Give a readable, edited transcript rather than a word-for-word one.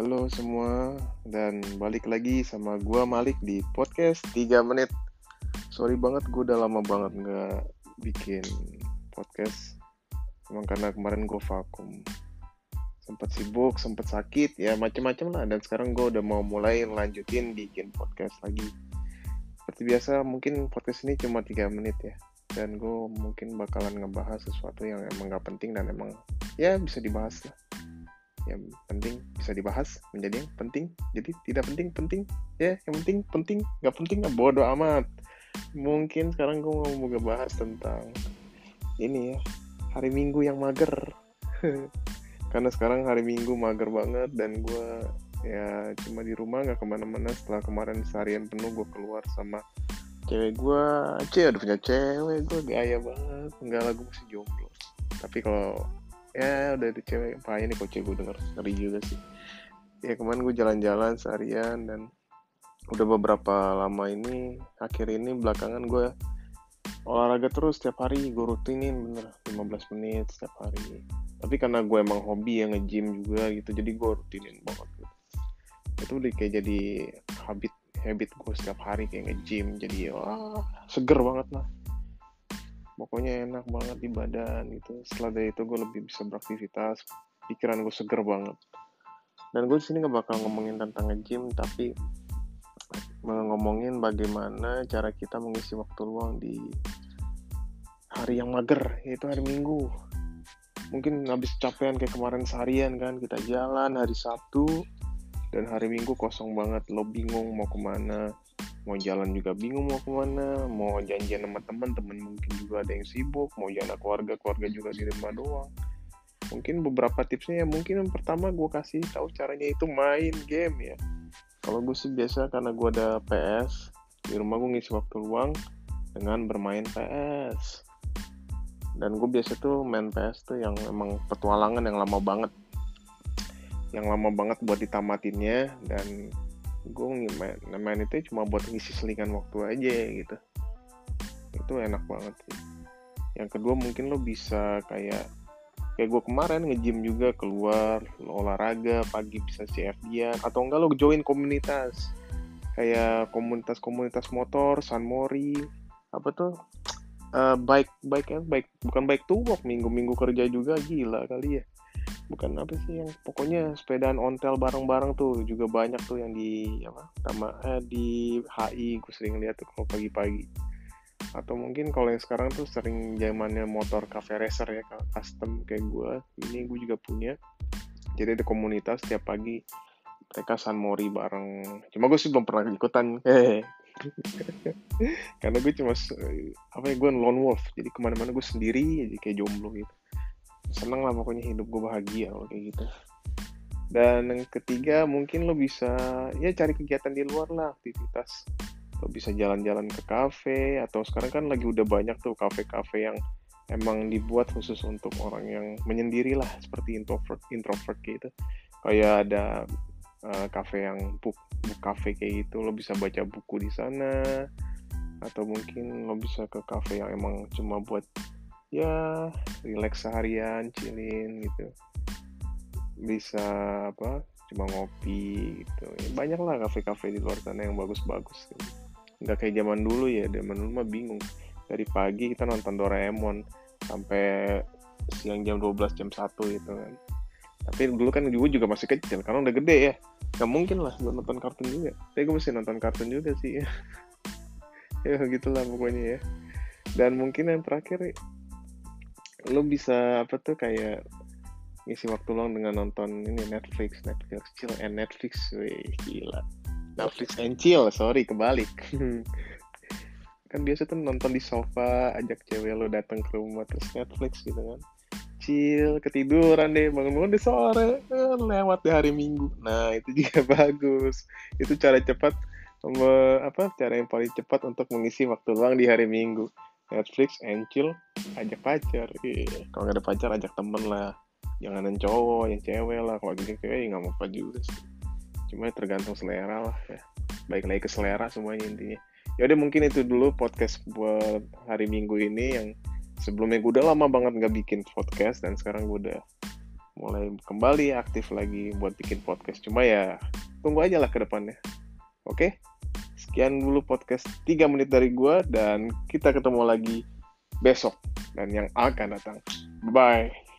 Halo semua, dan balik lagi sama gue Malik di podcast 3 menit. Sorry banget, gue udah lama banget gak bikin podcast. Emang karena kemarin gue vakum, sempat sibuk, sempat sakit, ya macem-macem lah. Dan sekarang gue udah mau mulai lanjutin bikin podcast lagi. Seperti biasa, mungkin podcast ini cuma 3 menit ya, dan gue mungkin bakalan ngebahas sesuatu yang emang gak penting dan emang ya bisa dibahas lah. Yang penting bisa dibahas menjadi yang penting, jadi tidak penting ya, yang penting, gak penting ya bodo amat. Mungkin sekarang gue mau ngebahas tentang ini ya, hari Minggu yang mager. Karena sekarang hari Minggu mager banget, dan gue ya cuma di rumah, gak kemana-mana. Setelah kemarin seharian penuh gue keluar sama cewek gue, udah punya cewek, gue gaya banget. Enggak lah, gue masih jomblo. Tapi kalau ya udah ada cewek, pahanya nih kocek gue denger, ngeri juga sih. Ya kemarin gue jalan-jalan seharian, dan udah beberapa lama ini, akhir ini belakangan gue olahraga terus setiap hari. Gue rutinin bener 15 menit setiap hari. Tapi karena gue emang hobi ya nge-gym juga gitu, jadi gue rutinin banget gitu. Itu udah kayak jadi habit gue setiap hari kayak nge-gym, jadi seger banget lah, pokoknya enak banget di badan gitu. Setelah dari itu gue lebih bisa beraktivitas, pikiran gue seger banget. Dan gue disini gak bakal ngomongin tentang nge-gym, tapi ngomongin bagaimana cara kita mengisi waktu luang di hari yang mager, yaitu hari Minggu. Mungkin habis capean kayak kemarin seharian kan, kita jalan hari Sabtu, dan hari Minggu kosong banget, lo bingung mau kemana, mau jalan juga bingung mau kemana, mau janjian sama teman mungkin juga ada yang sibuk, mau jalan keluarga juga di rumah doang. Mungkin beberapa tipsnya ya, mungkin yang pertama gue kasih tahu caranya itu main game ya. Kalau gue sih biasa, karena gue ada PS di rumah, gue ngisi waktu luang dengan bermain PS. Dan gue biasa tuh main PS tuh yang emang petualangan yang lama banget buat ditamatinnya. Dan gue main itu cuma buat ngisi selingan waktu aja gitu, itu enak banget sih. Yang kedua mungkin lo bisa kayak gue kemarin nge-gym juga, keluar lo olahraga pagi, bisa CFD-an, atau enggak lo join komunitas kayak komunitas motor, Sunmori apa tuh, bike bukan bike to walk, minggu kerja juga gila kali ya. Bukan apa sih yang pokoknya sepedaan ontel bareng-bareng tuh juga banyak tuh yang di HI gue sering lihat tuh kalau pagi-pagi. Atau mungkin kalau yang sekarang tuh sering zamannya motor cafe racer ya, custom kayak gue ini, gue juga punya. Jadi ada komunitas tiap pagi mereka Sunmori bareng. Cuma gue sih belum pernah ikutan. Karena gue cuma gue lone wolf, jadi kemana-mana gue sendiri, jadi kayak jomblo gitu. Seneng lah pokoknya, hidup gue bahagia kalau kayak gitu. Dan yang ketiga mungkin lo bisa ya cari kegiatan di luar lah, aktivitas. Lo bisa jalan-jalan ke kafe, atau sekarang kan lagi udah banyak tuh kafe-kafe yang emang dibuat khusus untuk orang yang menyendiri lah, seperti introvert gitu. Kayak ada kafe yang book kafe kayak gitu, lo bisa baca buku di sana. Atau mungkin lo bisa ke kafe yang emang cuma buat ya relax seharian, chillin gitu, bisa cuma ngopi gitu ya. Banyak lah kafe-kafe di luar sana yang bagus-bagus gitu. Nggak kayak zaman dulu mah bingung, dari pagi kita nonton Doraemon sampai siang jam 12 jam 1 gitu kan. Tapi dulu kan gue juga masih kecil, karena udah gede ya nggak mungkin lah gue nonton kartun juga, tapi gue mesti nonton kartun juga sih. Ya gitulah pokoknya ya. Dan mungkin yang terakhir lo bisa kayak ngisi waktu luang dengan nonton ini Netflix chill and Netflix, wih gila, Netflix and chill, sorry kebalik. Kan biasa tuh nonton di sofa, ajak cewek lo datang ke rumah terus Netflix gitu kan, chill, ketiduran deh, bangun-bangun di sore, lewat di hari Minggu. Nah itu juga bagus, itu cara yang paling cepat untuk mengisi waktu luang di hari Minggu. Netflix and chill, ajak pacar. Kalau nggak ada pacar ajak temen lah, jangan yang cowok, yang cewek lah. Kalau cewek ya nggak apa-apa juga sih, cuma tergantung selera lah ya. Baik lagi ke selera semuanya intinya. Yaudah mungkin itu dulu podcast buat hari Minggu ini, yang sebelumnya gue udah lama banget nggak bikin podcast, dan sekarang gue udah mulai kembali aktif lagi buat bikin podcast. Cuma ya tunggu aja lah ke depannya. Oke? Sekian dulu podcast 3 menit dari gua, dan kita ketemu lagi besok dan yang akan datang. Bye.